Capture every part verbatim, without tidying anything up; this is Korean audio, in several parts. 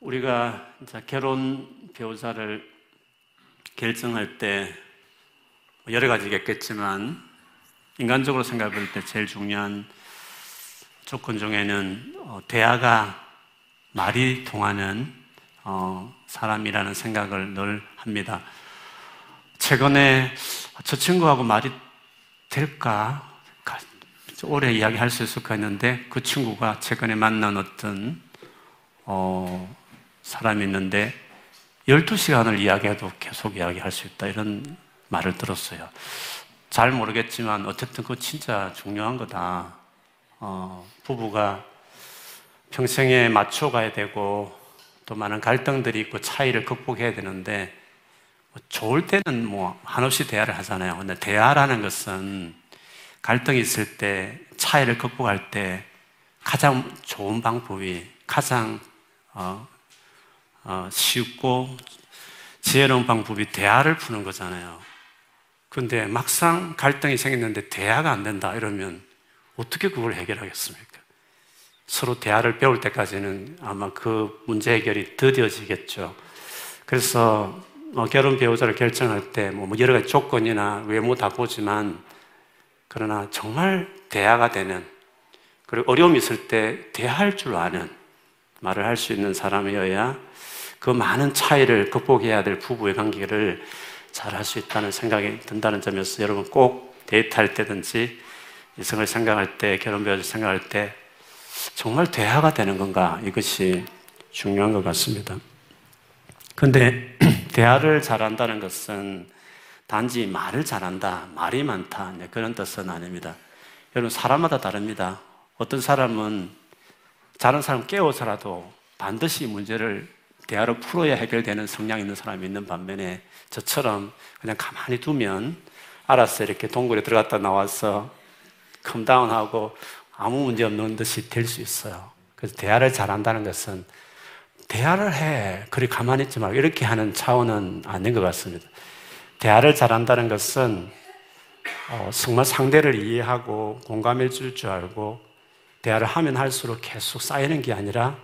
우리가 이제 결혼 배우자를 결정할 때 여러 가지겠겠지만 인간적으로 생각해 볼 때 제일 중요한 조건 중에는 어, 대화가 말이 통하는 어, 사람이라는 생각을 늘 합니다. 최근에 저 친구하고 말이 될까? 오래 이야기할 수 있을까 했는데 그 친구가 최근에 만난 어떤 어, 사람이 있는데 열두 시간을 이야기해도 계속 이야기할 수 있다 이런 말을 들었어요. 잘 모르겠지만 어쨌든 그거 진짜 중요한 거다. 어, 부부가 평생에 맞춰가야 되고 또 많은 갈등들이 있고 차이를 극복해야 되는데 뭐 좋을 때는 뭐 한없이 대화를 하잖아요. 근데 대화라는 것은 갈등이 있을 때 차이를 극복할 때 가장 좋은 방법이 가장 어, 어, 쉽고 지혜로운 방법이 대화를 푸는 거잖아요. 근데 막상 갈등이 생겼는데 대화가 안 된다 이러면 어떻게 그걸 해결하겠습니까? 서로 대화를 배울 때까지는 아마 그 문제 해결이 더뎌지겠죠. 그래서 어, 결혼 배우자를 결정할 때 뭐 여러 가지 조건이나 외모 다 보지만 그러나 정말 대화가 되는 그리고 어려움이 있을 때 대화할 줄 아는 말을 할 수 있는 사람이어야 그 많은 차이를 극복해야 될 부부의 관계를 잘 할 수 있다는 생각이 든다는 점에서 여러분 꼭 데이트할 때든지 이성을 생각할 때 결혼 배우자 생각할 때 정말 대화가 되는 건가 이것이 중요한 것 같습니다. 그런데 대화를 잘한다는 것은 단지 말을 잘한다, 말이 많다 그런 뜻은 아닙니다. 여러분 사람마다 다릅니다. 어떤 사람은 다른 사람 깨워서라도 반드시 문제를 대화로 풀어야 해결되는 성향이 있는 사람이 있는 반면에 저처럼 그냥 가만히 두면 알았어 이렇게 동굴에 들어갔다 나와서 컴다운하고 아무 문제 없는 듯이 될 수 있어요. 그래서 대화를 잘한다는 것은 대화를 해 그리 가만히 있지 말고 이렇게 하는 차원은 아닌 것 같습니다. 대화를 잘한다는 것은 어, 정말 상대를 이해하고 공감해 줄 줄 알고 대화를 하면 할수록 계속 쌓이는 게 아니라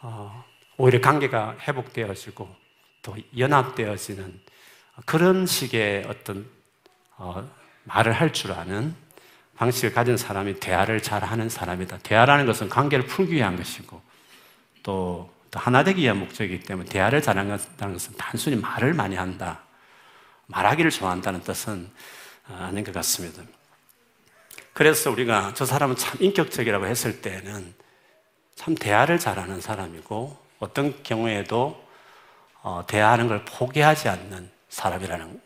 어, 오히려 관계가 회복되어지고 또 연합되어지는 그런 식의 어떤 어, 말을 할 줄 아는 방식을 가진 사람이 대화를 잘하는 사람이다. 대화라는 것은 관계를 풀기 위한 것이고 또, 또 하나 되기 위한 목적이기 때문에 대화를 잘한다는 것은 단순히 말을 많이 한다. 말하기를 좋아한다는 뜻은 아닌 것 같습니다. 그래서 우리가 저 사람은 참 인격적이라고 했을 때는 참 대화를 잘하는 사람이고 어떤 경우에도 어, 대화하는 걸 포기하지 않는 사람이라는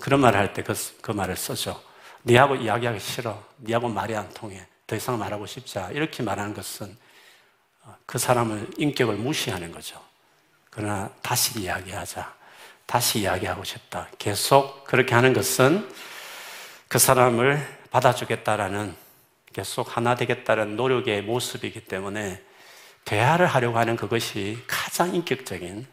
그런 말을 할 때 그, 그 말을 쓰죠. 네하고 이야기하기 싫어. 네하고 말이 안 통해. 더 이상 말하고 싶지 않아. 이렇게 말하는 것은 그 사람의 인격을 무시하는 거죠. 그러나 다시 이야기하자. 다시 이야기하고 싶다. 계속 그렇게 하는 것은 그 사람을 받아주겠다라는 계속 하나 되겠다는 노력의 모습이기 때문에 대화를 하려고 하는 그것이 가장 인격적인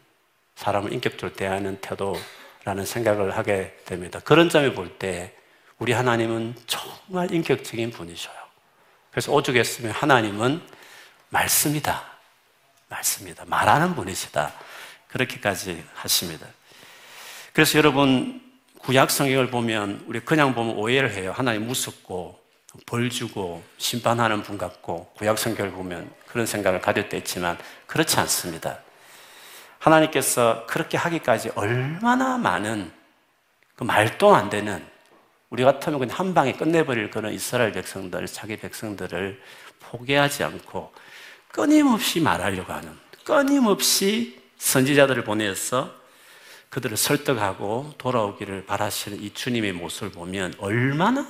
사람을 인격적으로 대하는 태도라는 생각을 하게 됩니다. 그런 점을 볼 때 우리 하나님은 정말 인격적인 분이셔요. 그래서 오죽했으면 하나님은 말씀이다. 말씀이다. 말하는 분이시다. 그렇게까지 하십니다. 그래서 여러분 구약 성경을 보면 우리 그냥 보면 오해를 해요. 하나님 무섭고 벌 주고 심판하는 분 같고 구약 성경을 보면 그런 생각을 가질 때 있지만 그렇지 않습니다. 하나님께서 그렇게 하기까지 얼마나 많은 그 말도 안 되는 우리 같으면 그냥 한 방에 끝내버릴 그런 이스라엘 백성들, 자기 백성들을 포기하지 않고 끊임없이 말하려고 하는, 끊임없이 선지자들을 보내서 그들을 설득하고 돌아오기를 바라시는 이 주님의 모습을 보면 얼마나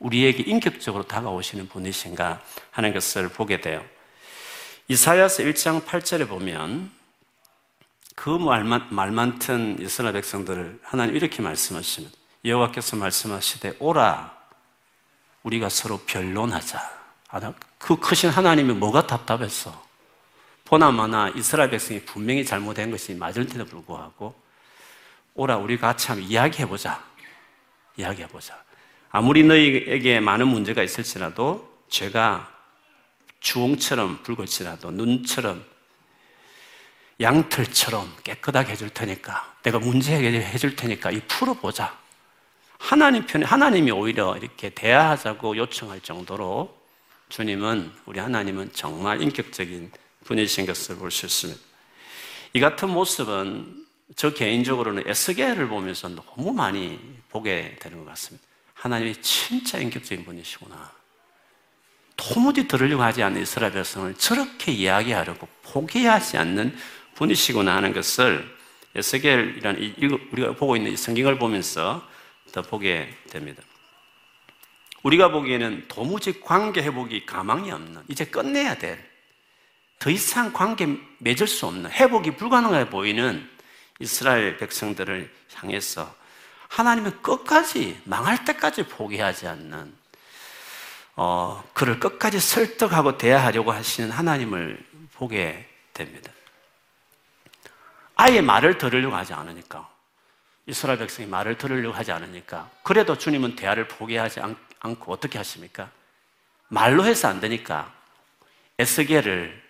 우리에게 인격적으로 다가오시는 분이신가 하는 것을 보게 돼요. 이사야서 일 장 팔 절에 보면 그 말 많던 이스라엘 백성들을 하나님 이렇게 말씀하십니다. 여호와께서 말씀하시되 오라 우리가 서로 변론하자. 그 크신 하나님이 뭐가 답답했어. 보나마나 이스라엘 백성이 분명히 잘못된 것이 맞을 때도 불구하고 오라 우리가 같이 한번 이야기해보자. 이야기해보자. 아무리 너희에게 많은 문제가 있을지라도 죄가 주홍처럼 붉을지라도 눈처럼 양털처럼 깨끗하게 해줄 테니까, 내가 문제 해결해줄 테니까 이 풀어보자. 하나님 편에, 하나님이 오히려 이렇게 대화하자고 요청할 정도로 주님은, 우리 하나님은 정말 인격적인 분이신 것을 볼 수 있습니다. 이 같은 모습은 저 개인적으로는 에스겔을 보면서 너무 많이 보게 되는 것 같습니다. 하나님이 진짜 인격적인 분이시구나. 도무지 들으려고 하지 않는 이스라엘 백성을 저렇게 이야기하려고 포기하지 않는 분이시구나 하는 것을 에스겔이라는 우리가 보고 있는 이 성경을 보면서 더 보게 됩니다. 우리가 보기에는 도무지 관계 회복이 가망이 없는, 이제 끝내야 될, 더 이상 관계 맺을 수 없는, 회복이 불가능해 보이는 이스라엘 백성들을 향해서 하나님은 끝까지, 망할 때까지 포기하지 않는, 어, 그를 끝까지 설득하고 대화하려고 하시는 하나님을 보게 됩니다. 아예 말을 들으려고 하지 않으니까, 이스라엘 백성이 말을 들으려고 하지 않으니까, 그래도 주님은 대화를 포기하지 않고 어떻게 하십니까? 말로 해서 안 되니까 에스겔을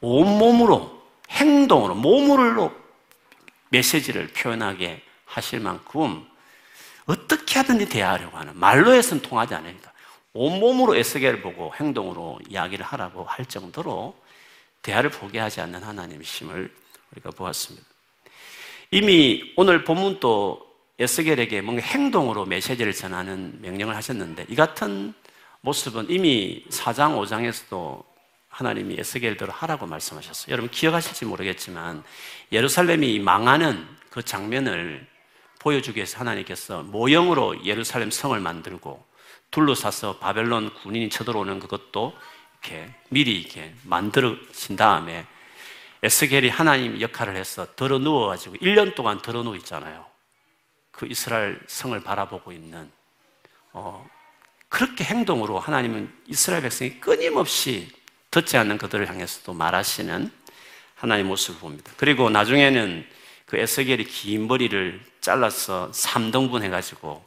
온몸으로, 행동으로, 몸으로 메시지를 표현하게 하실 만큼 어떻게 하든지 대화하려고 하는, 말로 해서는 통하지 않으니까 온몸으로 에스겔을 보고 행동으로 이야기를 하라고 할 정도로 대화를 포기하지 않는 하나님이심을 우리가 보았습니다. 이미 오늘 본문도 에스겔에게 뭔가 행동으로 메시지를 전하는 명령을 하셨는데, 이 같은 모습은 이미 사 장 오 장에서도 하나님이 에스겔대로 하라고 말씀하셨어요. 여러분 기억하실지 모르겠지만 예루살렘이 망하는 그 장면을 보여주기 위해서 하나님께서 모형으로 예루살렘 성을 만들고 둘러싸서 바벨론 군인이 쳐들어오는 그것도 이렇게 미리 이렇게 만들어진 다음에 에스겔이 하나님 역할을 해서 들어 누워가지고 일 년 동안 들어 누워 있잖아요. 그 이스라엘 성을 바라보고 있는, 어, 그렇게 행동으로 하나님은 이스라엘 백성이 끊임없이 듣지 않는 그들을 향해서도 말하시는 하나님의 모습을 봅니다. 그리고 나중에는 그 에스겔이 긴 머리를 잘라서 삼 등분 해가지고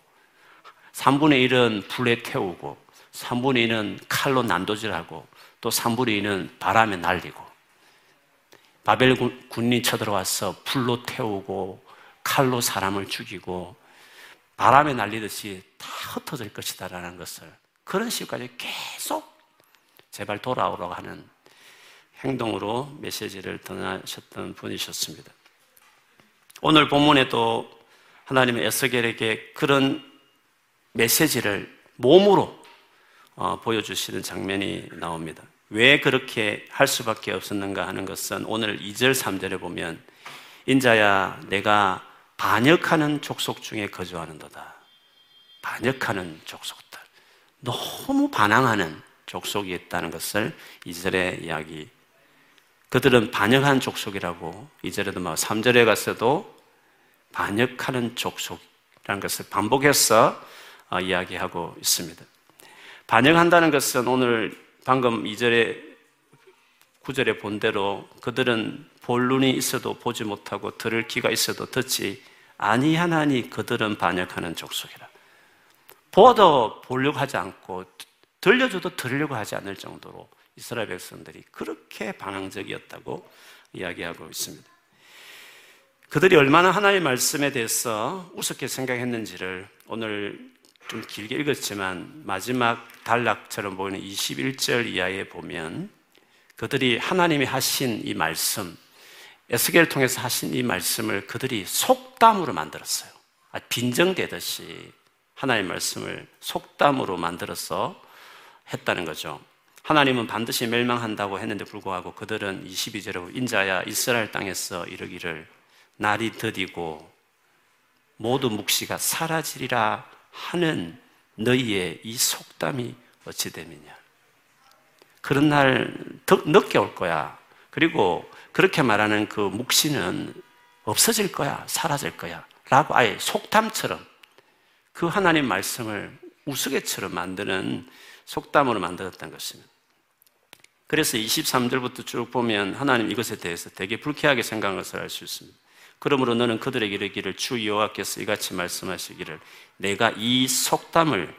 삼분의 일은 불에 태우고, 삼분의 이는 칼로 난도질하고, 또 삼분의 이는 바람에 날리고, 바벨 군인이 쳐들어와서 불로 태우고, 칼로 사람을 죽이고, 바람에 날리듯이 다 흩어질 것이다 라는 것을, 그런 식까지 계속 제발 돌아오라고 하는 행동으로 메시지를 전하셨던 분이셨습니다. 오늘 본문에도 하나님은 에스겔에게 그런 메시지를 몸으로 어, 보여주시는 장면이 나옵니다. 왜 그렇게 할 수밖에 없었는가 하는 것은 오늘 이 절 삼 절에 보면 인자야 내가 반역하는 족속 중에 거주하는도다. 반역하는 족속들, 너무 반항하는 족속이 있다는 것을 이 절에 이야기, 그들은 반역한 족속이라고 이 절에도 막 삼 절에 가서도 반역하는 족속이라는 것을 반복해서 이야기하고 있습니다. 반역한다는 것은 오늘 방금 이 절에 구 절에 본 대로 그들은 볼 눈이 있어도 보지 못하고 들을 귀가 있어도 듣지 아니하나니 그들은 반역하는 족속이라. 보아도 보려고 하지 않고 들려줘도 들으려고 하지 않을 정도로 이스라엘 백성들이 그렇게 반항적이었다고 이야기하고 있습니다. 그들이 얼마나 하나님의 말씀에 대해서 우습게 생각했는지를 오늘 좀 길게 읽었지만 마지막 단락처럼 보이는 이십일 절 이하에 보면 그들이 하나님이 하신 이 말씀, 에스겔을 통해서 하신 이 말씀을 그들이 속담으로 만들었어요. 빈정대듯이 하나님의 말씀을 속담으로 만들어서 했다는 거죠. 하나님은 반드시 멸망한다고 했는데 불구하고 그들은 이십이 절에 인자야 이스라엘 땅에서 이르기를 날이 더디고 모두 묵시가 사라지리라 하는 너희의 이 속담이 어찌 됨이냐. 그런 날 더 늦게 올 거야. 그리고 그렇게 말하는 그 묵시는 없어질 거야, 사라질 거야 라고 아예 속담처럼 그 하나님 말씀을 우스갯처럼 만드는 속담으로 만들었다는 것입니다. 그래서 이십삼 절부터 쭉 보면 하나님 이것에 대해서 되게 불쾌하게 생각한 것을 알 수 있습니다. 그러므로 너는 그들에게 이르기를 주 여호와께서 이같이 말씀하시기를 내가 이 속담을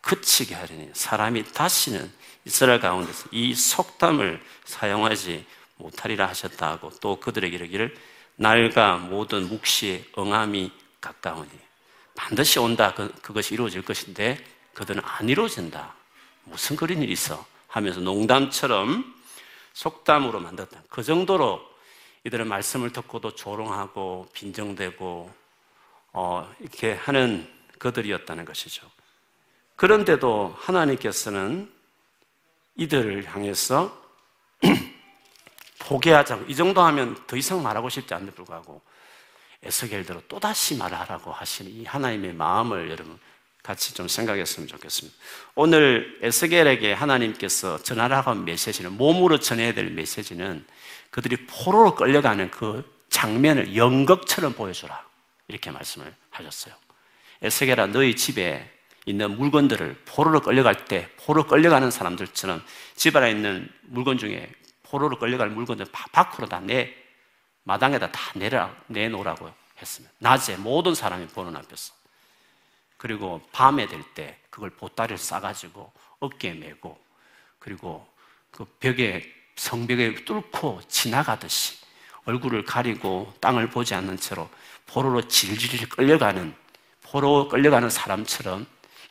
그치게 하리니 사람이 다시는 이스라엘 가운데서 이 속담을 사용하지 못하리라 하셨다 하고, 또 그들에게 이르기를 날과 모든 묵시의 응함이 가까우니 반드시 온다, 그, 그것이 이루어질 것인데 그들은 안 이루어진다, 무슨 그런 일이 있어 하면서 농담처럼 속담으로 만들었다. 그 정도로 이들은 말씀을 듣고도 조롱하고 빈정대고 어, 이렇게 하는 그들이었다는 것이죠. 그런데도 하나님께서는 이들을 향해서 포기하자고, 이 정도 하면 더 이상 말하고 싶지 않은데 불구하고 에스겔대로 또다시 말하라고 하시는 이 하나님의 마음을 여러분 같이 좀 생각했으면 좋겠습니다. 오늘 에스겔에게 하나님께서 전하라고 한 메시지는, 몸으로 전해야 될 메시지는 그들이 포로로 끌려가는 그 장면을 연극처럼 보여주라, 이렇게 말씀을 하셨어요. 에스겔아, 너희 집에 있는 물건들을 포로로 끌려갈 때 포로로 끌려가는 사람들처럼 집 안에 있는 물건 중에 포로로 끌려갈 물건들 밖으로 다 내, 마당에다 다 내라, 내놓으라고 했으면, 낮에 모든 사람이 보는 앞에서, 그리고 밤에 될 때 그걸 보따리를 싸가지고 어깨에 메고, 그리고 그 벽에, 성벽에 뚫고 지나가듯이 얼굴을 가리고 땅을 보지 않는 채로 포로로 질질 끌려가는, 포로 끌려가는 사람처럼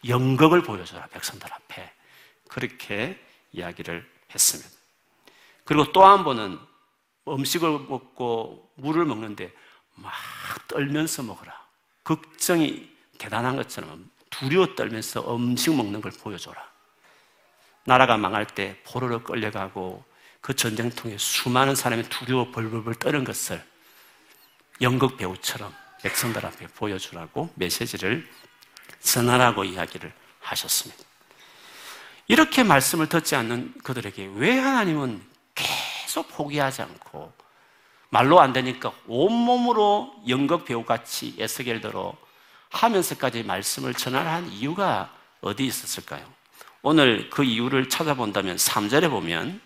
연극을 보여줘라, 백성들 앞에. 그렇게 이야기를 했습니다. 그리고 또 한 번은 음식을 먹고 물을 먹는데 막 떨면서 먹어라, 걱정이 대단한 것처럼 두려워 떨면서 음식 먹는 걸 보여줘라. 나라가 망할 때 포로로 끌려가고 그 전쟁통에 수많은 사람이 두려워 벌벌벌 떠는 것을 연극 배우처럼 백성들 앞에 보여주라고 메시지를 전하라고 이야기를 하셨습니다. 이렇게 말씀을 듣지 않는 그들에게 왜 하나님은 계속 포기하지 않고, 말로 안 되니까 온몸으로 연극 배우같이 에스겔대로 하면서까지 말씀을 전하라 한 이유가 어디 있었을까요? 오늘 그 이유를 찾아본다면 삼 절에 보면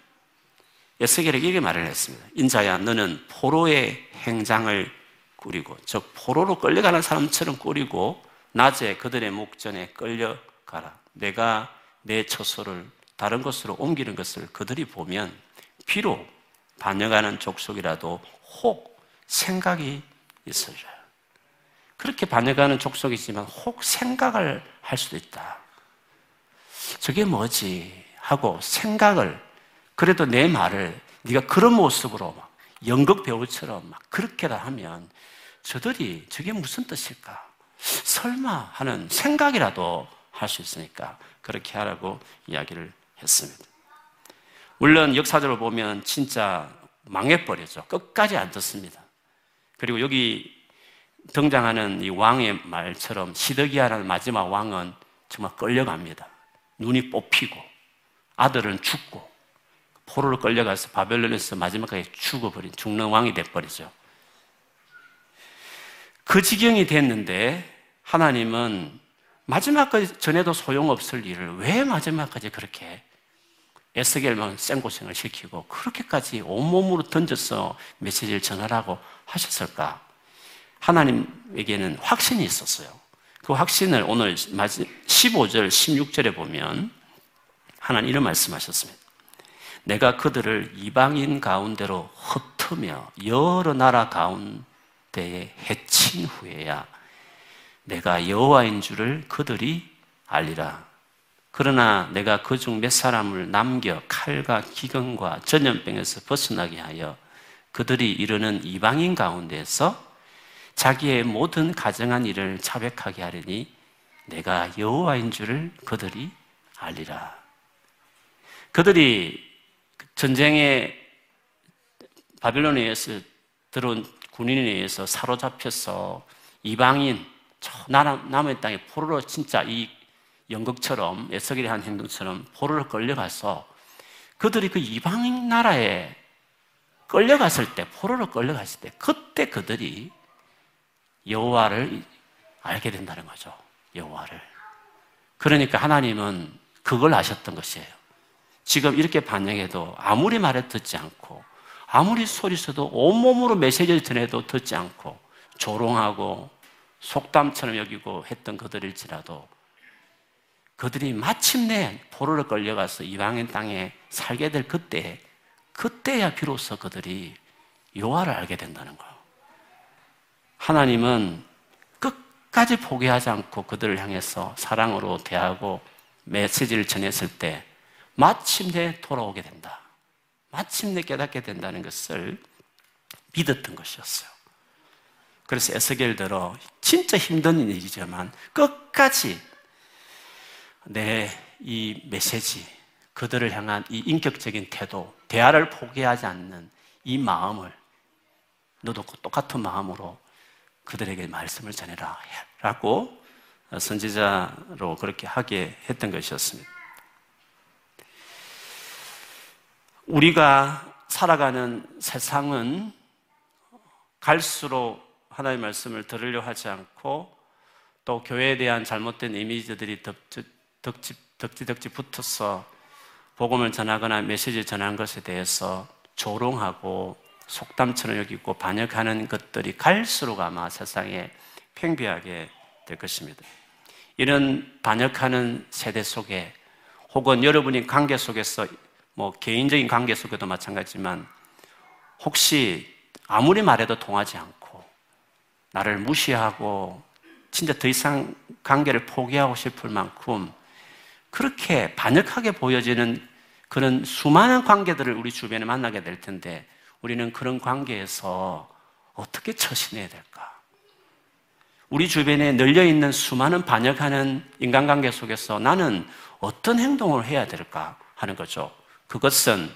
에스겔에게 이렇게 말을 했습니다. 인자야, 너는 포로의 행장을 꾸리고, 즉 포로로 끌려가는 사람처럼 꾸리고 낮에 그들의 목전에 끌려가라. 내가 내 처소를 다른 곳으로 옮기는 것을 그들이 보면 비록 반역하는 족속이라도 혹 생각이 있으리라. 그렇게 반역하는 족속이지만 혹 생각을 할 수도 있다. 저게 뭐지 하고 생각을, 그래도 내 말을 네가 그런 모습으로 막 연극 배우처럼 막 그렇게라 하면 저들이 저게 무슨 뜻일까, 설마 하는 생각이라도 할 수 있으니까 그렇게 하라고 이야기를 했습니다. 물론 역사적으로 보면 진짜 망해버렸죠. 끝까지 안 듣습니다. 그리고 여기 등장하는 이 왕의 말처럼 시드기야라는 마지막 왕은 정말 끌려갑니다. 눈이 뽑히고 아들은 죽고 포로로 끌려가서 바벨론에서 마지막까지 죽어버린, 죽는 왕이 돼버리죠. 그 지경이 됐는데 하나님은 마지막까지 전에도 소용없을 일을 왜 마지막까지 그렇게 에스겔만 생고생을 시키고 그렇게까지 온몸으로 던져서 메시지를 전하라고 하셨을까? 하나님에게는 확신이 있었어요. 그 확신을 오늘 십오 절, 십육 절에 보면 하나님 이런 말씀하셨습니다. 내가 그들을 이방인 가운데로 흩으며 여러 나라 가운데에 해친 후에야 내가 여호와인 줄을 그들이 알리라. 그러나 내가 그중 몇 사람을 남겨 칼과 기근과 전염병에서 벗어나게 하여 그들이 이르는 이방인 가운데에서 자기의 모든 가정한 일을 자백하게 하리니 내가 여호와인 줄을 그들이 알리라. 그들이 전쟁에 바벨론에 의해서 들어온 군인에 의해서 사로잡혀서 이방인, 남의 땅에 포로로, 진짜 이 연극처럼 에스겔이 한 행동처럼 포로로 끌려가서 그들이 그 이방인 나라에 끌려갔을 때, 포로로 끌려갔을 때 그때 그들이 여호와를 알게 된다는 거죠. 여호와를. 그러니까 하나님은 그걸 아셨던 것이에요. 지금 이렇게 반영해도 아무리 말해 듣지 않고, 아무리 소리쳐도 온몸으로 메시지를 전해도 듣지 않고 조롱하고 속담처럼 여기고 했던 그들일지라도 그들이 마침내 포로로 끌려가서 이방인 땅에 살게 될 그때 그때야 비로소 그들이 여호와를 알게 된다는 거예요. 하나님은 끝까지 포기하지 않고 그들을 향해서 사랑으로 대하고 메시지를 전했을 때 마침내 돌아오게 된다. 마침내 깨닫게 된다는 것을 믿었던 것이었어요. 그래서 에스겔대로 진짜 힘든 일이지만 끝까지 내 이 메시지, 그들을 향한 이 인격적인 태도, 대화를 포기하지 않는 이 마음을 너도 똑같은 마음으로 그들에게 말씀을 전해라 라고 선지자로 그렇게 하게 했던 것이었습니다. 우리가 살아가는 세상은 갈수록 하나님의 말씀을 들으려 하지 않고 또 교회에 대한 잘못된 이미지들이 덕지덕지 붙어서 복음을 전하거나 메시지를 전한 것에 대해서 조롱하고 속담처럼 여기고 반역하는 것들이 갈수록 아마 세상에 팽배하게 될 것입니다. 이런 반역하는 세대 속에 혹은 여러분이 관계 속에서 뭐 개인적인 관계 속에도 마찬가지지만 혹시 아무리 말해도 통하지 않고 나를 무시하고 진짜 더 이상 관계를 포기하고 싶을 만큼 그렇게 반역하게 보여지는 그런 수많은 관계들을 우리 주변에 만나게 될 텐데 우리는 그런 관계에서 어떻게 처신해야 될까? 우리 주변에 널려있는 수많은 반역하는 인간관계 속에서 나는 어떤 행동을 해야 될까 하는 거죠. 그것은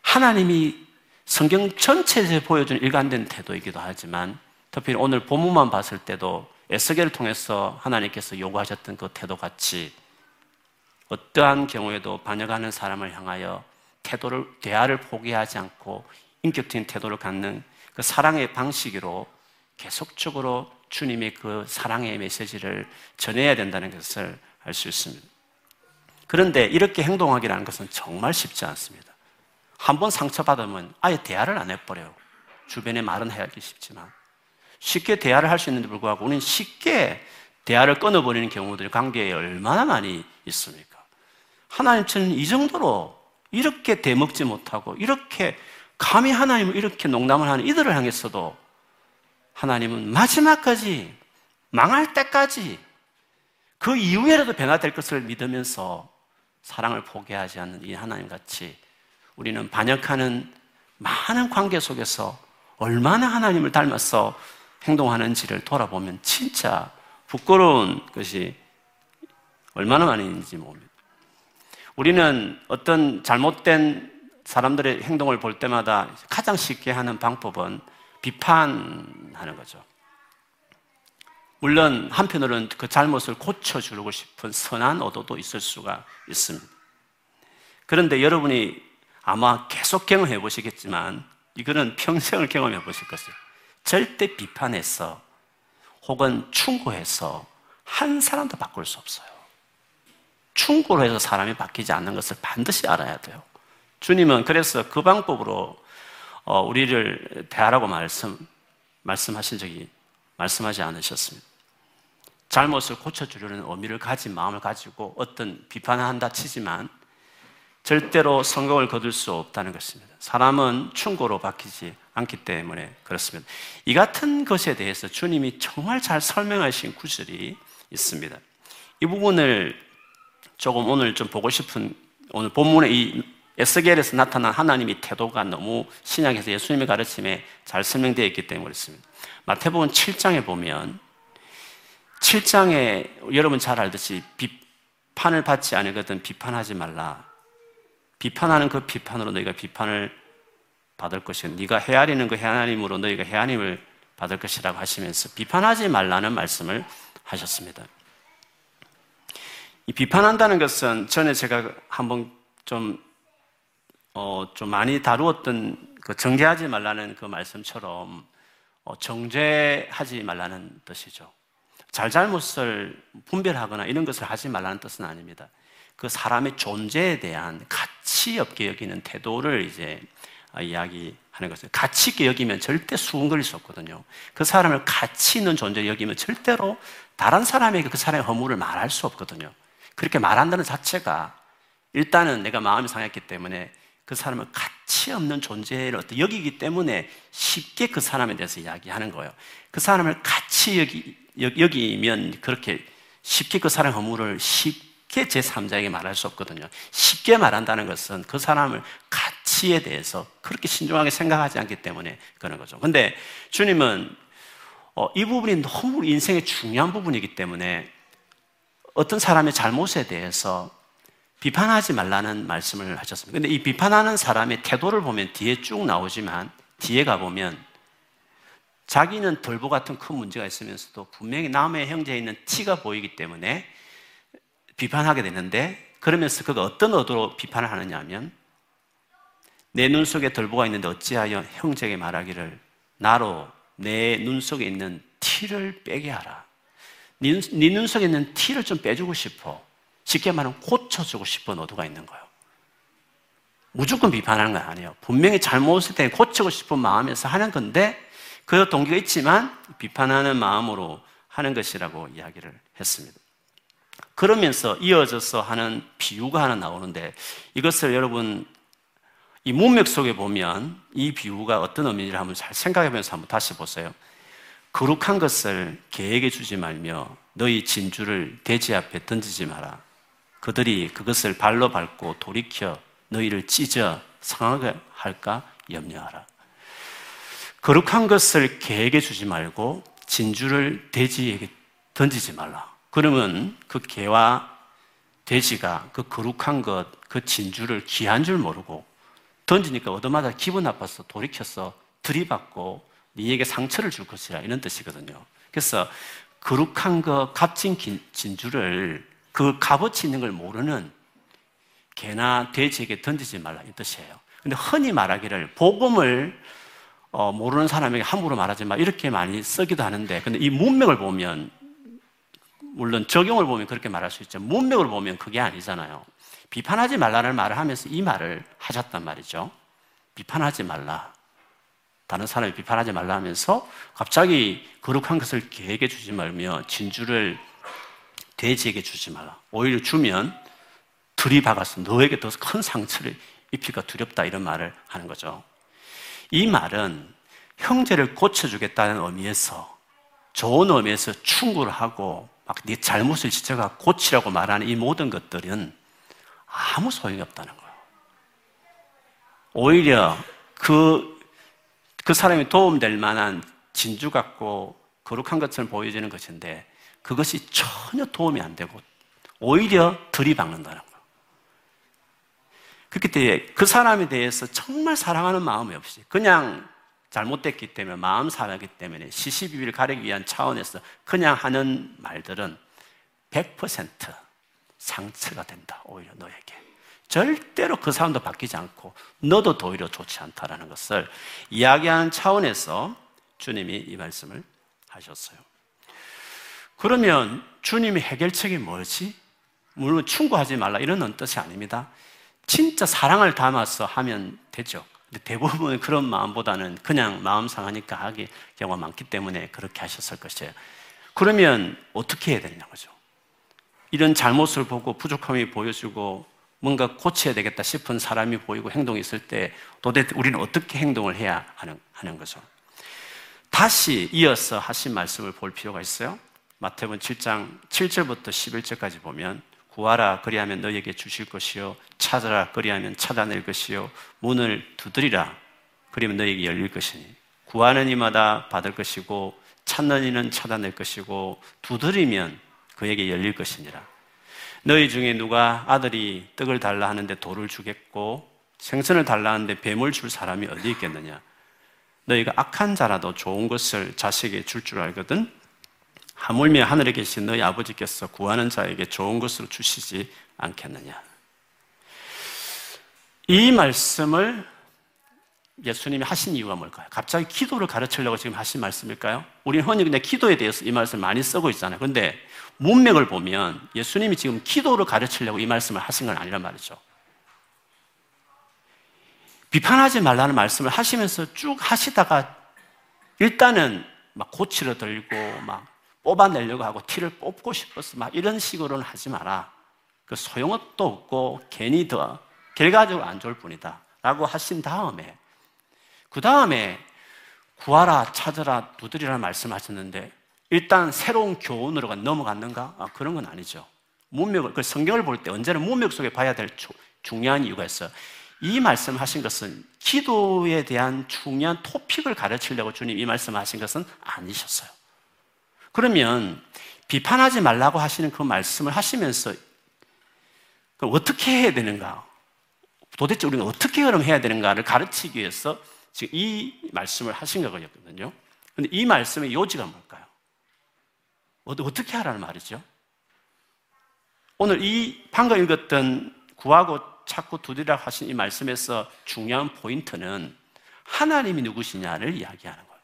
하나님이 성경 전체에 보여준 일관된 태도이기도 하지만 특히 오늘 본문만 봤을 때도 에스겔을 통해서 하나님께서 요구하셨던 그 태도같이 어떠한 경우에도 반역하는 사람을 향하여 태도를, 대화를 포기하지 않고 인격적인 태도를 갖는 그 사랑의 방식으로 계속적으로 주님의 그 사랑의 메시지를 전해야 된다는 것을 알 수 있습니다. 그런데 이렇게 행동하기라는 것은 정말 쉽지 않습니다. 한번 상처받으면 아예 대화를 안 해버려요. 주변에 말은 하기 쉽지만 쉽게 대화를 할 수 있는데 불구하고 우리는 쉽게 대화를 끊어버리는 경우들이 관계에 얼마나 많이 있습니까? 하나님처럼 이 정도로 이렇게 대먹지 못하고 이렇게 감히 하나님을 이렇게 농담을 하는 이들을 향해서도 하나님은 마지막까지 망할 때까지 그 이후에라도 변화될 것을 믿으면서 사랑을 포기하지 않는 이 하나님같이 우리는 반역하는 많은 관계 속에서 얼마나 하나님을 닮아서 행동하는지를 돌아보면 진짜 부끄러운 것이 얼마나 많이 있는지 모릅니다. 우리는 어떤 잘못된 사람들의 행동을 볼 때마다 가장 쉽게 하는 방법은 비판하는 거죠. 물론 한편으로는 그 잘못을 고쳐주려고 싶은 선한 의도도 있을 수가 있습니다. 그런데 여러분이 아마 계속 경험해 보시겠지만 이거는 평생을 경험해 보실 것이에요. 절대 비판해서 혹은 충고해서 한 사람도 바꿀 수 없어요. 충고로 해서 사람이 바뀌지 않는 것을 반드시 알아야 돼요. 주님은 그래서 그 방법으로 우리를 대하라고 말씀, 말씀하신 적이 말씀하지 않으셨습니다. 잘못을 고쳐주려는 의미를 가진 마음을 가지고 어떤 비판을 한다 치지만 절대로 성공을 거둘 수 없다는 것입니다. 사람은 충고로 바뀌지 않기 때문에 그렇습니다. 이 같은 것에 대해서 주님이 정말 잘 설명하신 구절이 있습니다. 이 부분을 조금 오늘 좀 보고 싶은 오늘 본문의 이 에스겔에서 나타난 하나님의 태도가 너무 신약에서 예수님의 가르침에 잘 설명되어 있기 때문에 그렇습니다. 마태복음 칠 장에 보면 칠 장에 여러분 잘 알듯이 비판을 받지 않으거든 비판하지 말라. 비판하는 그 비판으로 너희가 비판을 받을 것이요 네가 헤아리는 그 헤아림으로 너희가 헤아림을 받을 것이라고 하시면서 비판하지 말라는 말씀을 하셨습니다. 이 비판한다는 것은 전에 제가 한번 좀 어, 좀 많이 다루었던 그 정죄하지 말라는 그 말씀처럼 어, 정죄하지 말라는 뜻이죠. 잘잘못을 분별하거나 이런 것을 하지 말라는 뜻은 아닙니다. 그 사람의 존재에 대한 가치 없게 여기는 태도를 이제 이야기하는 것이죠. 가치 있게 여기면 절대 수군거릴 수 없거든요. 그 사람을 가치 있는 존재로 여기면 절대로 다른 사람에게 그 사람의 허물을 말할 수 없거든요. 그렇게 말한다는 자체가 일단은 내가 마음이 상했기 때문에 그 사람을 가치 없는 존재를 여기기 때문에 쉽게 그 사람에 대해서 이야기하는 거예요. 그 사람을 가치 여기, 여기면 그렇게 쉽게 그 사람 허물을 쉽게 제삼자에게 말할 수 없거든요. 쉽게 말한다는 것은 그 사람을 가치에 대해서 그렇게 신중하게 생각하지 않기 때문에 그런 거죠. 근데 주님은 어, 이 부분이 너무 인생의 중요한 부분이기 때문에 어떤 사람의 잘못에 대해서 비판하지 말라는 말씀을 하셨습니다. 근데 이 비판하는 사람의 태도를 보면 뒤에 쭉 나오지만 뒤에 가보면 자기는 돌보 같은 큰 문제가 있으면서도 분명히 남의 형제에 있는 티가 보이기 때문에 비판하게 되는데, 그러면서 그가 어떤 의도로 비판을 하느냐 하면, 내 눈 속에 돌보가 있는데 어찌하여 형제에게 말하기를 나로 내 눈 속에 있는 티를 빼게 하라. 네, 네 눈 속에 있는 티를 좀 빼주고 싶어. 쉽게 말하면 고쳐주고 싶은 의도가 있는 거예요. 무조건 비판하는 건 아니에요. 분명히 잘못을 때 고치고 싶은 마음에서 하는 건데 그 동기가 있지만 비판하는 마음으로 하는 것이라고 이야기를 했습니다. 그러면서 이어져서 하는 비유가 하나 나오는데, 이것을 여러분 이 문맥 속에 보면 이 비유가 어떤 의미인지 한번 잘 생각해보면서 한번 다시 보세요. 거룩한 것을 개에게 주지 말며 너희 진주를 돼지 앞에 던지지 마라. 그들이 그것을 발로 밟고 돌이켜 너희를 찢어 상하게 할까 염려하라. 거룩한 것을 개에게 주지 말고 진주를 돼지에게 던지지 말라. 그러면 그 개와 돼지가 그 거룩한 것, 그 진주를 귀한 줄 모르고 던지니까 얻어맞아 기분 나빠서 돌이켜서 들이받고 네에게 상처를 줄 것이라, 이런 뜻이거든요. 그래서 거룩한 것, 값진 진주를, 그 값어치 있는 걸 모르는 개나 돼지에게 던지지 말라, 이 뜻이에요. 근데 흔히 말하기를 복음을 어, 모르는 사람에게 함부로 말하지 마, 이렇게 많이 쓰기도 하는데, 근데 이 문맥을 보면, 물론 적용을 보면 그렇게 말할 수 있죠. 문맥을 보면 그게 아니잖아요. 비판하지 말라는 말을 하면서 이 말을 하셨단 말이죠. 비판하지 말라. 다른 사람이 비판하지 말라 하면서 갑자기 거룩한 것을 개에게 주지 말며 진주를 돼지에게 주지 말라. 오히려 주면 들이박아서 너에게 더 큰 상처를 입힐까 두렵다, 이런 말을 하는 거죠. 이 말은 형제를 고쳐주겠다는 의미에서, 좋은 의미에서 충고를 하고 막 네 잘못을 지적하고 고치라고 말하는 이 모든 것들은 아무 소용이 없다는 거예요. 오히려 그, 그 사람이 도움될 만한 진주 같고 거룩한 것처럼 보여지는 것인데 그것이 전혀 도움이 안 되고 오히려 들이박는다는 거예요. 그렇기 때문에 그 사람에 대해서 정말 사랑하는 마음이 없이 그냥 잘못됐기 때문에, 마음 상하기 때문에 시시비비를 가리기 위한 차원에서 그냥 하는 말들은 백 퍼센트 상처가 된다. 오히려 너에게 절대로 그 사람도 바뀌지 않고 너도 오히려 좋지 않다라는 것을 이야기하는 차원에서 주님이 이 말씀을 하셨어요. 그러면 주님의 해결책이 뭐지? 물론 충고하지 말라 이런 뜻이 아닙니다. 진짜 사랑을 담아서 하면 되죠. 근데 대부분 그런 마음보다는 그냥 마음 상하니까 하기 경우가 많기 때문에 그렇게 하셨을 것이에요. 그러면 어떻게 해야 되느냐 거죠. 이런 잘못을 보고 부족함이 보여지고 뭔가 고쳐야 되겠다 싶은 사람이 보이고 행동이 있을 때 도대체 우리는 어떻게 행동을 해야 하는, 하는 거죠. 다시 이어서 하신 말씀을 볼 필요가 있어요. 마태복음 칠 장 칠 절부터 십일 절까지 보면, 구하라 그리하면 너희에게 주실 것이요, 찾으라 그리하면 찾아낼 것이요, 문을 두드리라 그리하면 너희에게 열릴 것이니, 구하는 이마다 받을 것이고 찾는 이는 찾아낼 것이고 두드리면 그에게 열릴 것이니라. 너희 중에 누가 아들이 떡을 달라 하는데 돌을 주겠고 생선을 달라 하는데 뱀을 줄 사람이 어디 있겠느냐. 너희가 악한 자라도 좋은 것을 자식에게 줄 줄 알거든 하물며 하늘에 계신 너희 아버지께서 구하는 자에게 좋은 것으로 주시지 않겠느냐. 이 말씀을 예수님이 하신 이유가 뭘까요? 갑자기 기도를 가르치려고 지금 하신 말씀일까요? 우리는 흔히 그냥 기도에 대해서 이 말씀을 많이 쓰고 있잖아요. 그런데 문맥을 보면 예수님이 지금 기도를 가르치려고 이 말씀을 하신 건 아니란 말이죠. 비판하지 말라는 말씀을 하시면서 쭉 하시다가 일단은 막 고치려 들고 막 뽑아내려고 하고 티를 뽑고 싶어서 막 이런 식으로는 하지 마라. 그 소용도 없고 괜히 더 결과적으로 안 좋을 뿐이다 라고 하신 다음에 그 다음에 구하라 찾으라 두드리라 말씀하셨는데 일단 새로운 교훈으로 넘어갔는가? 아, 그런 건 아니죠. 문맥을, 그 성경을 볼 때 언제나 문맥 속에 봐야 될 조, 중요한 이유가 있어요. 이 말씀하신 것은 기도에 대한 중요한 토픽을 가르치려고 주님 이 말씀하신 것은 아니셨어요. 그러면 비판하지 말라고 하시는 그 말씀을 하시면서 그럼 어떻게 해야 되는가? 도대체 우리는 어떻게 그럼 해야 되는가를 가르치기 위해서 지금 이 말씀을 하신 거거든요. 그런데 이 말씀의 요지가 뭘까요? 어떻게 하라는 말이죠? 오늘 이 방금 읽었던 구하고 찾고 두드리라 하신 이 말씀에서 중요한 포인트는 하나님이 누구시냐를 이야기하는 거예요.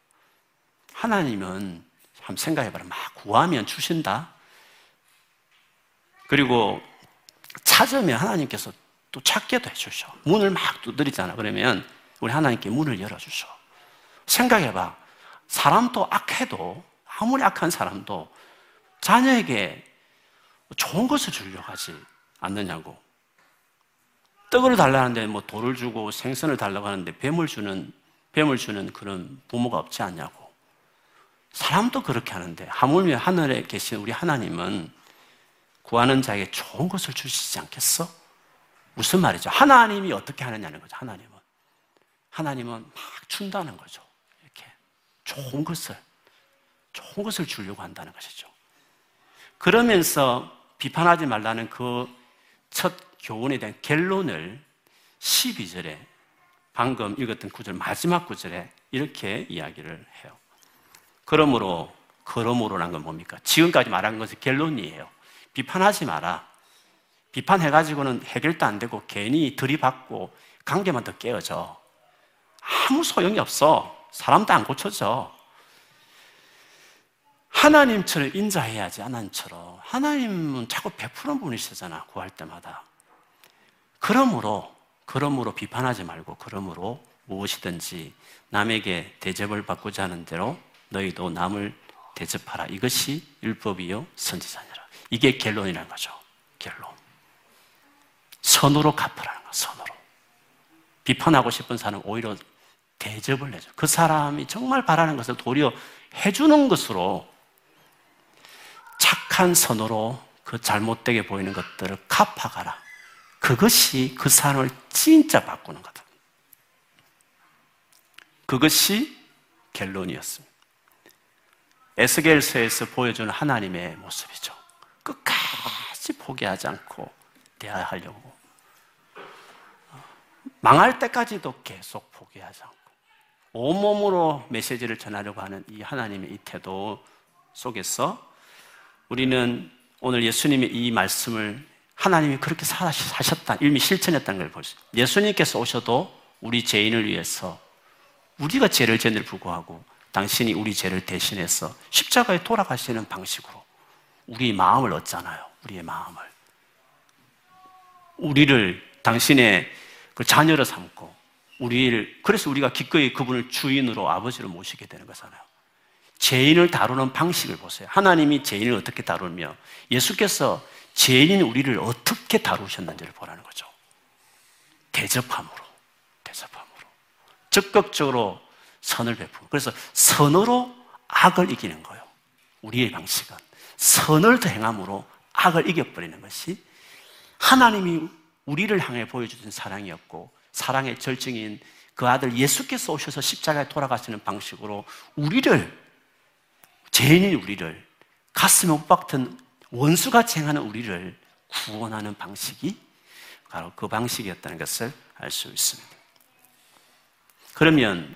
하나님은 한번 생각해봐라. 막 구하면 주신다. 그리고 찾으면 하나님께서 또 찾게도 해주셔. 문을 막 두드리잖아. 그러면 우리 하나님께 문을 열어주셔. 생각해봐. 사람도 악해도 아무리 악한 사람도 자녀에게 좋은 것을 주려고 하지 않느냐고. 떡을 달라는데 뭐 돌을 주고 생선을 달라고 하는데 뱀을 주는, 뱀을 주는 그런 부모가 없지 않냐고. 사람도 그렇게 하는데 하물며 하늘에 계신 우리 하나님은 구하는 자에게 좋은 것을 주시지 않겠어? 무슨 말이죠? 하나님이 어떻게 하느냐는 거죠. 하나님은 하나님은 막 준다는 거죠. 이렇게 좋은 것을 좋은 것을 주려고 한다는 것이죠. 그러면서 비판하지 말라는 그 첫 교훈에 대한 결론을 십이 절에 방금 읽었던 구절 마지막 구절에 이렇게 이야기를 해요. 그러므로, 그러므로란 건 뭡니까? 지금까지 말한 것이 결론이에요. 비판하지 마라. 비판해가지고는 해결도 안 되고 괜히 들이받고 관계만 더 깨어져. 아무 소용이 없어. 사람도 안 고쳐져. 하나님처럼 인자해야지, 하나님처럼. 하나님은 자꾸 베푸는 분이시잖아, 구할 때마다. 그러므로, 그러므로 비판하지 말고, 그러므로 무엇이든지 남에게 대접을 받고자 하는 대로 너희도 남을 대접하라. 이것이 율법이요, 선지자니라. 이게 결론이라는 거죠, 결론. 선으로 갚으라는 거, 선으로. 비판하고 싶은 사람은 오히려 대접을 해줘. 그 사람이 정말 바라는 것을 도리어 해주는 것으로 착한 선으로 그 잘못되게 보이는 것들을 갚아가라. 그것이 그 사람을 진짜 바꾸는 거다. 그것이 결론이었습니다. 에스겔서에서 보여주는 하나님의 모습이죠. 끝까지 포기하지 않고 대하려고. 망할 때까지도 계속 포기하지 않고 온몸으로 메시지를 전하려고 하는 이 하나님의 이 태도 속에서 우리는 오늘 예수님의 이 말씀을 하나님이 그렇게 사셨다, 이미 실천했다는 걸 볼 수 있어요. 예수님께서 오셔도 우리 죄인을 위해서 우리가 죄를 죄를 불구하고 당신이 우리 죄를 대신해서 십자가에 돌아가시는 방식으로 우리의 마음을 얻잖아요. 우리의 마음을. 우리를 당신의 그 자녀로 삼고 우리를, 그래서 우리가 기꺼이 그분을 주인으로 아버지로 모시게 되는 거잖아요. 죄인을 다루는 방식을 보세요. 하나님이 죄인을 어떻게 다루며 예수께서 죄인인 우리를 어떻게 다루셨는지를 보라는 거죠. 대접함으로, 대접함으로. 적극적으로 선을 베푸고. 그래서 선으로 악을 이기는 거예요. 우리의 방식은. 선을 더 행함으로 악을 이겨버리는 것이 하나님이 우리를 향해 보여주신 사랑이었고 사랑의 절정인 그 아들 예수께서 오셔서 십자가에 돌아가시는 방식으로 우리를 죄인인 우리를, 가슴에 못 박던 원수같이 행하는 우리를 구원하는 방식이 바로 그 방식이었다는 것을 알 수 있습니다. 그러면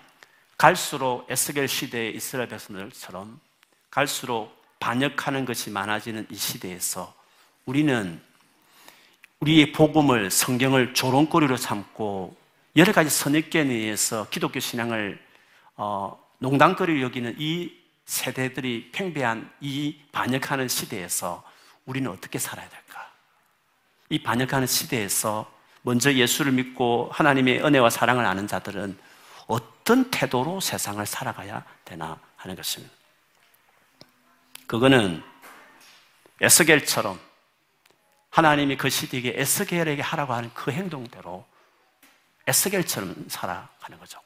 갈수록 에스겔 시대의 이스라엘 백성들처럼 갈수록 반역하는 것이 많아지는 이 시대에서 우리는 우리의 복음을, 성경을 조롱거리로 삼고 여러 가지 선입견에 의해서 기독교 신앙을 어, 농담거리로 여기는 이 세대들이 팽배한 이 반역하는 시대에서 우리는 어떻게 살아야 될까? 이 반역하는 시대에서 먼저 예수를 믿고 하나님의 은혜와 사랑을 아는 자들은 어떤 태도로 세상을 살아가야 되나 하는 것입니다. 그거는 에스겔처럼 하나님이 그 시대에 에스겔에게 하라고 하는 그 행동대로 에스겔처럼 살아가는 거죠.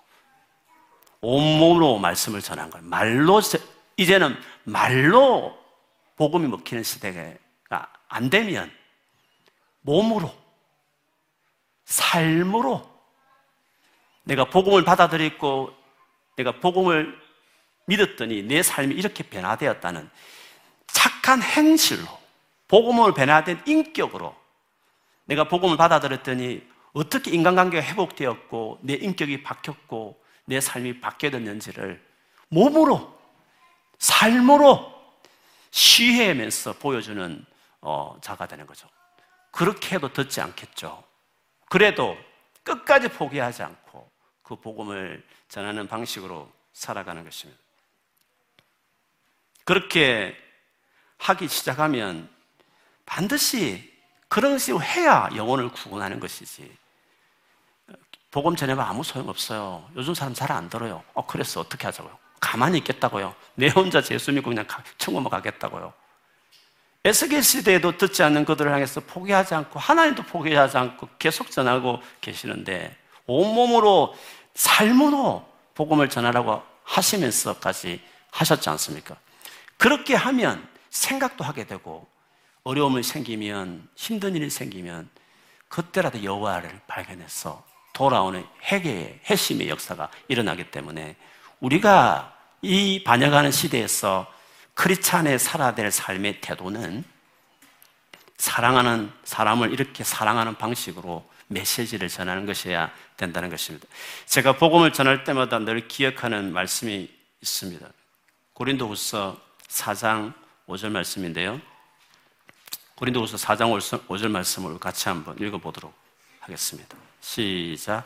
온몸으로 말씀을 전한 거예요. 말로, 이제는 말로 복음이 먹히는 시대가 안 되면 몸으로, 삶으로 내가 복음을 받아들였고 내가 복음을 믿었더니 내 삶이 이렇게 변화되었다는 착한 행실로, 복음으로 변화된 인격으로 내가 복음을 받아들였더니 어떻게 인간관계가 회복되었고 내 인격이 바뀌었고 내 삶이 바뀌게 됐는지를 몸으로, 삶으로 시해하면서 보여주는 어, 자가 되는 거죠. 그렇게 해도 듣지 않겠죠. 그래도 끝까지 포기하지 않고 그 복음을 전하는 방식으로 살아가는 것입니다. 그렇게 하기 시작하면 반드시 그런 식으로 해야 영혼을 구원하는 것이지 복음 전해봐 아무 소용없어요. 요즘 사람 잘 안 들어요. 어, 그래서 어떻게 하자고요? 가만히 있겠다고요? 내 혼자 예수 믿고 그냥 천국만 가겠다고요? 에스겔 시대에도 듣지 않는 그들을 향해서 포기하지 않고 하나님도 포기하지 않고 계속 전하고 계시는데 온몸으로 삶으로 복음을 전하라고 하시면서까지 하셨지 않습니까? 그렇게 하면 생각도 하게 되고 어려움이 생기면, 힘든 일이 생기면 그때라도 여호와를 발견해서 돌아오는 회개의, 회심의 역사가 일어나기 때문에 우리가 이 반역하는 시대에서 크리스찬의 살아야 될 삶의 태도는 사랑하는 사람을 이렇게 사랑하는 방식으로 메시지를 전하는 것이어야 된다는 것입니다. 제가 복음을 전할 때마다 늘 기억하는 말씀이 있습니다. 고린도후서 사 장 오 절 말씀인데요. 고린도후서 사 장 오 절 말씀을 같이 한번 읽어보도록 하겠습니다. 시작.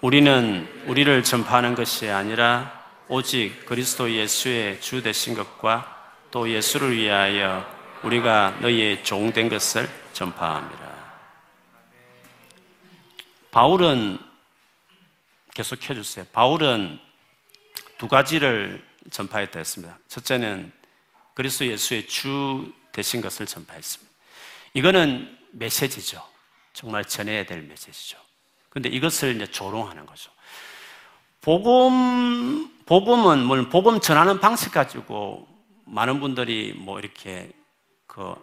우리는 우리를 전파하는 것이 아니라 오직 그리스도 예수의 주 되신 것과 또 예수를 위하여 우리가 너희의 종된 것을 전파합니다. 바울은, 계속해 주세요. 바울은 두 가지를 전파했다 했습니다. 첫째는 그리스도 예수의 주 되신 것을 전파했습니다. 이거는 메시지죠. 정말 전해야 될 메시지죠. 그런데 이것을 이제 조롱하는 거죠. 복음, 복음은, 물론 복음 전하는 방식 가지고 많은 분들이 뭐 이렇게 그,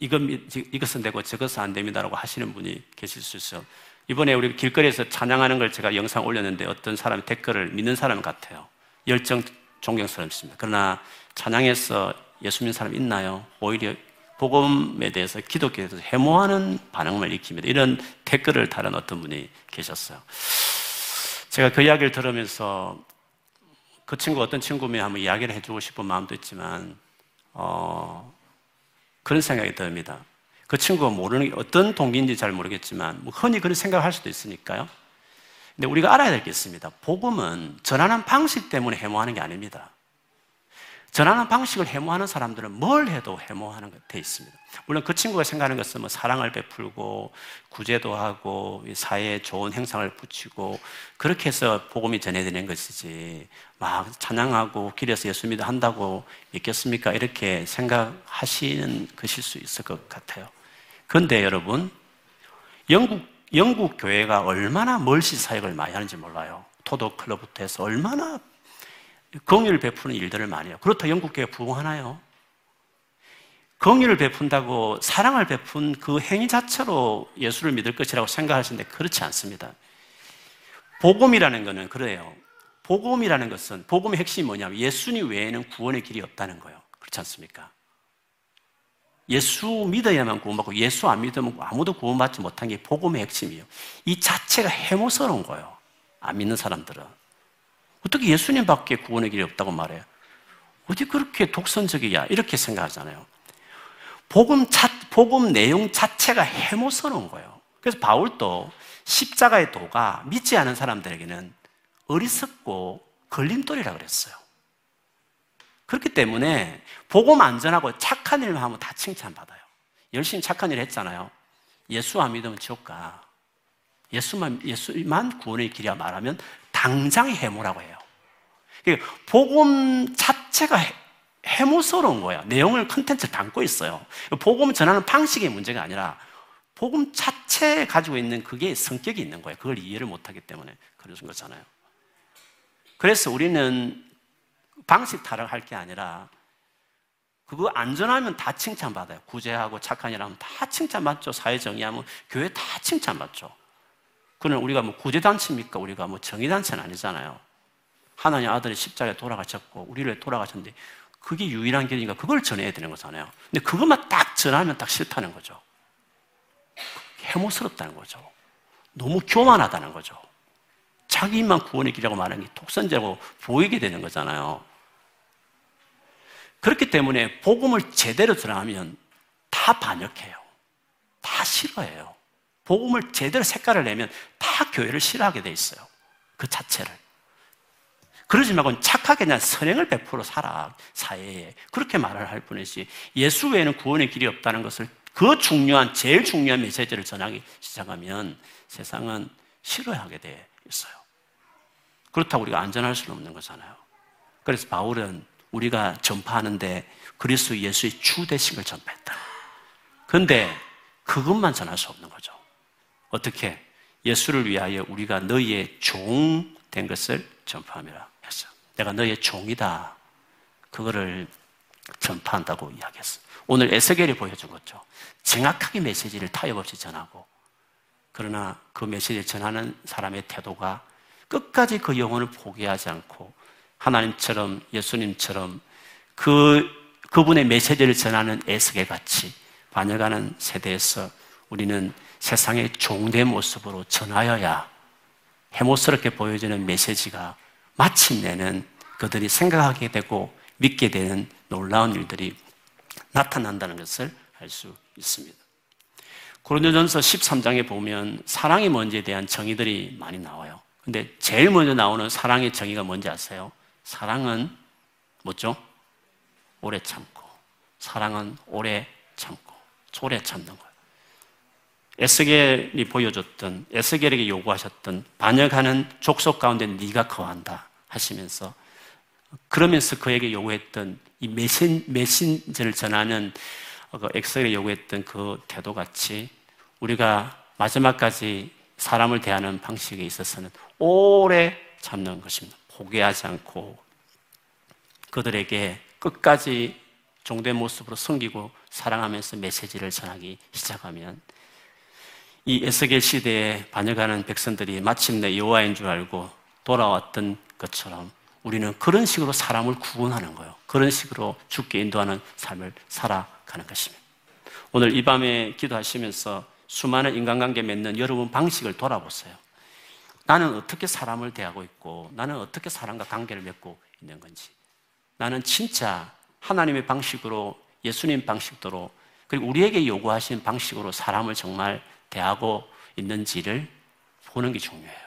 이건, 이것은 되고 저것은 안 됩니다라고 하시는 분이 계실 수 있어요. 이번에 우리 길거리에서 찬양하는 걸 제가 영상 올렸는데 어떤 사람이 댓글을 믿는 사람 같아요. 열정, 존경스럽습니다. 그러나 찬양에서 예수 믿는 사람 있나요? 오히려 복음에 대해서, 기독교에 대해서 해모하는 반응을 익힙니다. 이런 댓글을 달은 어떤 분이 계셨어요. 제가 그 이야기를 들으면서 그 친구, 어떤 친구면 한번 이야기를 해주고 싶은 마음도 있지만 어, 그런 생각이 듭니다. 그 친구가 모르는 게 어떤 동기인지 잘 모르겠지만 뭐 흔히 그런 생각을 할 수도 있으니까요. 근데 우리가 알아야 될 게 있습니다. 복음은 전하는 방식 때문에 해모하는 게 아닙니다. 전하는 방식을 해모하는 사람들은 뭘 해도 해모하는 것 돼 있습니다. 물론 그 친구가 생각하는 것은 뭐 사랑을 베풀고 구제도 하고 사회에 좋은 행상을 붙이고 그렇게 해서 복음이 전해지는 것이지 막 찬양하고 길에서 예수 믿어 한다고 믿겠습니까? 이렇게 생각하시는 것일 수 있을 것 같아요. 그런데 여러분, 영국, 영국 교회가 얼마나 멀시 사역을 많이 하는지 몰라요. 토독클럽부터 해서 얼마나 긍휼을 베푸는 일들을 많이 해요. 그렇다고 영국교회가 부흥하나요? 긍휼을 베푼다고, 사랑을 베푼 그 행위 자체로 예수를 믿을 것이라고 생각하시는데 그렇지 않습니다. 복음이라는 것은 그래요. 복음이라는 것은, 복음의 핵심이 뭐냐면 예수님 외에는 구원의 길이 없다는 거예요. 그렇지 않습니까? 예수 믿어야만 구원받고 예수 안 믿으면 아무도 구원받지 못한 게 복음의 핵심이에요. 이 자체가 해모스러운 거예요. 안 믿는 사람들은. 어떻게 예수님밖에 구원의 길이 없다고 말해요? 어디 그렇게 독선적이야? 이렇게 생각하잖아요. 복음, 자, 복음 내용 자체가 해모스러운 거예요. 그래서 바울도 십자가의 도가 믿지 않은 사람들에게는 어리석고 걸림돌이라 그랬어요. 그렇기 때문에 복음 안전하고 착한 일만 하면 다 칭찬받아요. 열심히 착한 일을 했잖아요. 예수 안 믿으면 지옥 가. 예수만, 예수만 구원의 길이야 말하면 당장 해모라고 해요. 그러니까 복음 자체가 해모스러운 거예요. 내용을, 컨텐츠를 담고 있어요. 복음 전하는 방식의 문제가 아니라 복음 자체에 가지고 있는 그게 성격이 있는 거예요. 그걸 이해를 못하기 때문에 그러신 거잖아요. 그래서 우리는 방식 타락할 게 아니라 그거 안전하면 다 칭찬받아요. 구제하고 착한 일 하면 다 칭찬받죠. 사회정의하면 교회 다 칭찬받죠. 그는 우리가 뭐 구제단체입니까? 우리가 뭐 정의단체는 아니잖아요. 하나님 아들이 십자가에 돌아가셨고 우리를 돌아가셨는데 그게 유일한 길이니까 그걸 전해야 되는 거잖아요. 근데 그것만 딱 전하면 딱 싫다는 거죠. 해모스럽다는 거죠. 너무 교만하다는 거죠. 자기만 구원의 길이라고 말하는 게 독선제라고 보이게 되는 거잖아요. 그렇기 때문에 복음을 제대로 전하면 다 반역해요. 다 싫어해요. 복음을 제대로 색깔을 내면 다 교회를 싫어하게 돼 있어요. 그 자체를. 그러지 말고 착하게 그냥 선행을 베풀어 살아, 사회에. 그렇게 말을 할 뿐이지 예수 외에는 구원의 길이 없다는 것을 그 중요한, 제일 중요한 메시지를 전하기 시작하면 세상은 싫어하게 돼 있어요. 그렇다고 우리가 안전할 수는 없는 거잖아요. 그래서 바울은 우리가 전파하는데 그리스도 예수의 주 되신 걸 전파했다. 그런데 그것만 전할 수 없는 거죠. 어떻게? 예수를 위하여 우리가 너희의 종 된 것을 전파함이라 했어요. 내가 너희의 종이다. 그거를 전파한다고 이야기했어요. 오늘 에스겔이 보여준 거죠. 정확하게 메시지를 타협 없이 전하고, 그러나 그 메시지를 전하는 사람의 태도가 끝까지 그 영혼을 포기하지 않고 하나님처럼, 예수님처럼 그, 그분의 메시지를 전하는 에스겔같이 반역하는 세대에서 우리는 세상의 종된 모습으로 전하여야 해모스럽게 보여지는 메시지가 마침내는 그들이 생각하게 되고 믿게 되는 놀라운 일들이 나타난다는 것을 알 수 있습니다. 고린도전서 십삼 장에 보면 사랑이 뭔지에 대한 정의들이 많이 나와요. 근데 제일 먼저 나오는 사랑의 정의가 뭔지 아세요? 사랑은 뭐죠? 오래 참고. 사랑은 오래 참고. 오래 참는 거예요. 에스겔이 보여줬던, 에스겔에게 요구하셨던 반역하는 족속 가운데 네가 거한다 하시면서, 그러면서 그에게 요구했던 이 메신, 메신저를 전하는 에스겔이 요구했던 그 태도같이 우리가 마지막까지 사람을 대하는 방식에 있어서는 오래 참는 것입니다. 포기하지 않고 그들에게 끝까지 종된 모습으로 섬기고 사랑하면서 메시지를 전하기 시작하면 이 에스겔 시대에 반역하는 백성들이 마침내 여호와인 줄 알고 돌아왔던 것처럼 우리는 그런 식으로 사람을 구원하는 거예요. 그런 식으로 주께 인도하는 삶을 살아가는 것입니다. 오늘 이 밤에 기도하시면서 수많은 인간관계 맺는 여러분 방식을 돌아보세요. 나는 어떻게 사람을 대하고 있고, 나는 어떻게 사람과 관계를 맺고 있는 건지, 나는 진짜 하나님의 방식으로, 예수님 방식대로, 그리고 우리에게 요구하신 방식으로 사람을 정말 대하고 있는지를 보는 게 중요해요.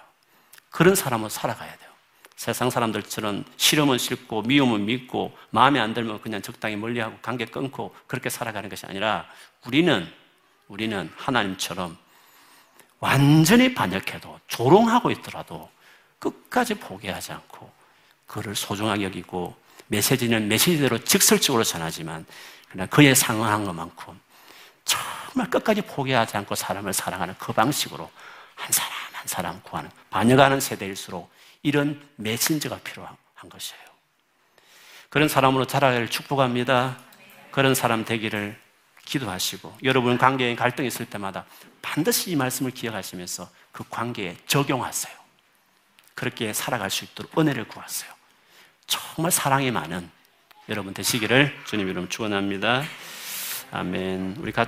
그런 사람으로 살아가야 돼요. 세상 사람들처럼 싫으면 싫고 미우면 믿고 마음에 안 들면 그냥 적당히 멀리하고 관계 끊고 그렇게 살아가는 것이 아니라 우리는 우리는 하나님처럼 완전히 반역해도, 조롱하고 있더라도 끝까지 포기하지 않고 그를 소중하게 여기고, 메시지는 메시지대로 직설적으로 전하지만 그러나 그에 상응한 것만큼 정말 끝까지 포기하지 않고 사람을 사랑하는 그 방식으로 한 사람 한 사람 구하는, 반역하는 세대일수록 이런 메신저가 필요한 것이에요. 그런 사람으로 자라기를 축복합니다. 그런 사람 되기를 기도하시고, 여러분 관계에 갈등이 있을 때마다 반드시 이 말씀을 기억하시면서 그 관계에 적용하세요. 그렇게 살아갈 수 있도록 은혜를 구하세요. 정말 사랑이 많은 여러분 되시기를 주님 이름 축원합니다. 아멘. 우리 같이